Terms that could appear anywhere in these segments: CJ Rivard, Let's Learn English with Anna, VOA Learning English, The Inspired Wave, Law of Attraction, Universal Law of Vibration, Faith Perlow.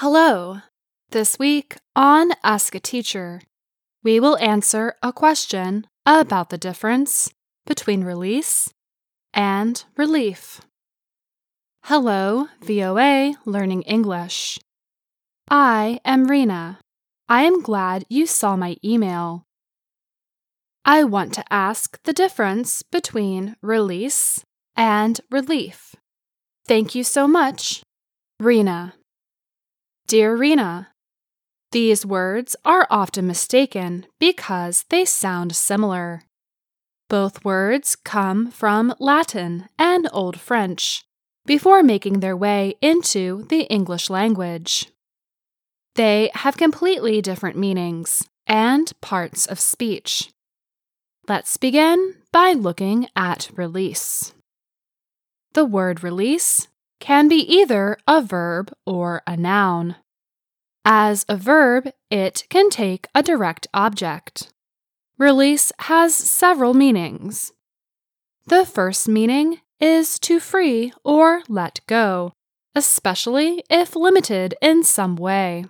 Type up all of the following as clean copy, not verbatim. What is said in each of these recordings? Hello! This week on Ask a Teacher, we will answer a question about the difference between release and relief. Hello, VOA Learning English. I am Rena. I am glad you saw my email. I want to ask the difference between release and relief. Thank you so much, Rena. Dear Rena, these words are often mistaken because they sound similar. Both words come from Latin and Old French before making their way into the English language. They have completely different meanings and parts of speech. Let's begin by looking at release. The word release can be either a verb or a noun. As a verb, it can take a direct object. Release has several meanings. The first meaning is to free or let go, especially if limited in some way.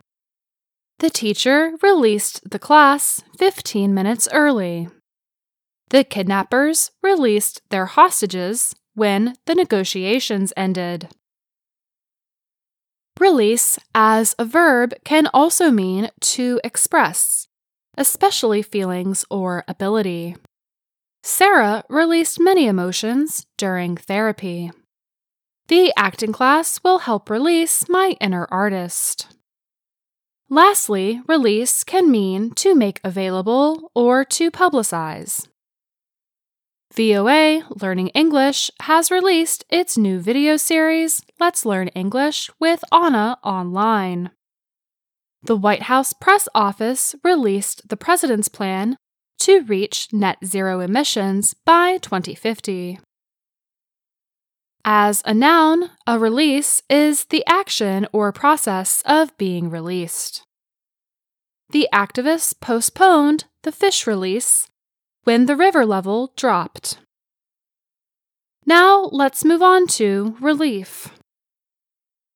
The teacher released the class 15 minutes early. The kidnappers released their hostages when the negotiations ended. Release as a verb can also mean to express, especially feelings or ability. Sarah released many emotions during therapy. The acting class will help release my inner artist. Lastly, release can mean to make available or to publicize. VOA Learning English has released its new video series, Let's Learn English with Anna, online. The White House Press Office released the President's plan to reach net zero emissions by 2050. As a noun, a release is the action or process of being released. The activists postponed the fish release when the river level dropped. Now let's move on to relief.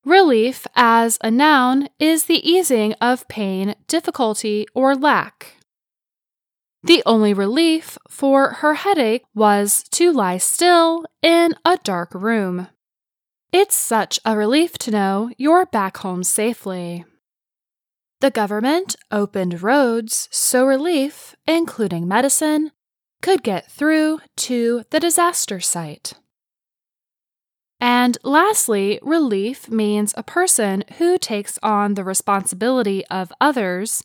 Relief as a noun is the easing of pain, difficulty, or lack. The only relief for her headache was to lie still in a dark room. It's such a relief to know you're back home safely. The government opened roads so relief, including medicine, could get through to the disaster site. And lastly, relief means a person who takes on the responsibility of others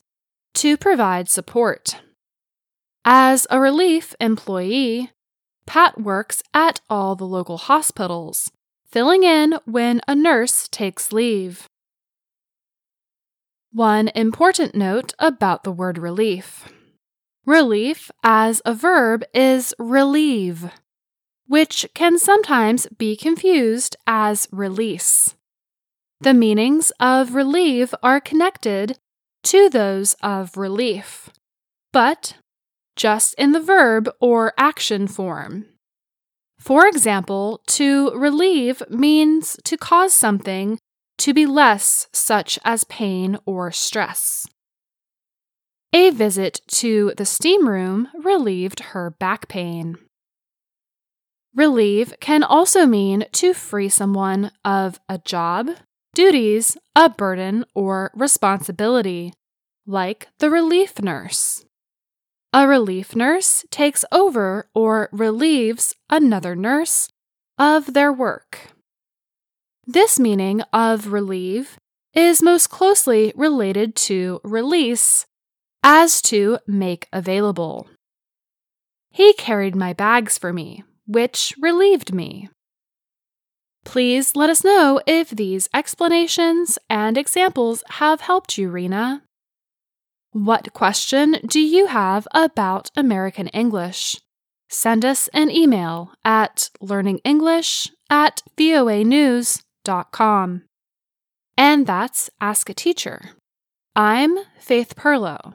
to provide support. As a relief employee, Pat works at all the local hospitals, filling in when a nurse takes leave. One important note about the word relief. Relief as a verb is relieve, which can sometimes be confused as release. The meanings of relieve are connected to those of relief, but just in the verb or action form. For example, to relieve means to cause something to be less, such as pain or stress. A visit to the steam room relieved her back pain. Relieve can also mean to free someone of a job, duties, a burden, or responsibility, like the relief nurse. A relief nurse takes over or relieves another nurse of their work. This meaning of relieve is most closely related to release as to make available. He carried my bags for me, which relieved me. Please let us know if these explanations and examples have helped you, Rena. What question do you have about American English? Send us an email at learningenglish@voanews.com. And that's Ask a Teacher. I'm Faith Perlow.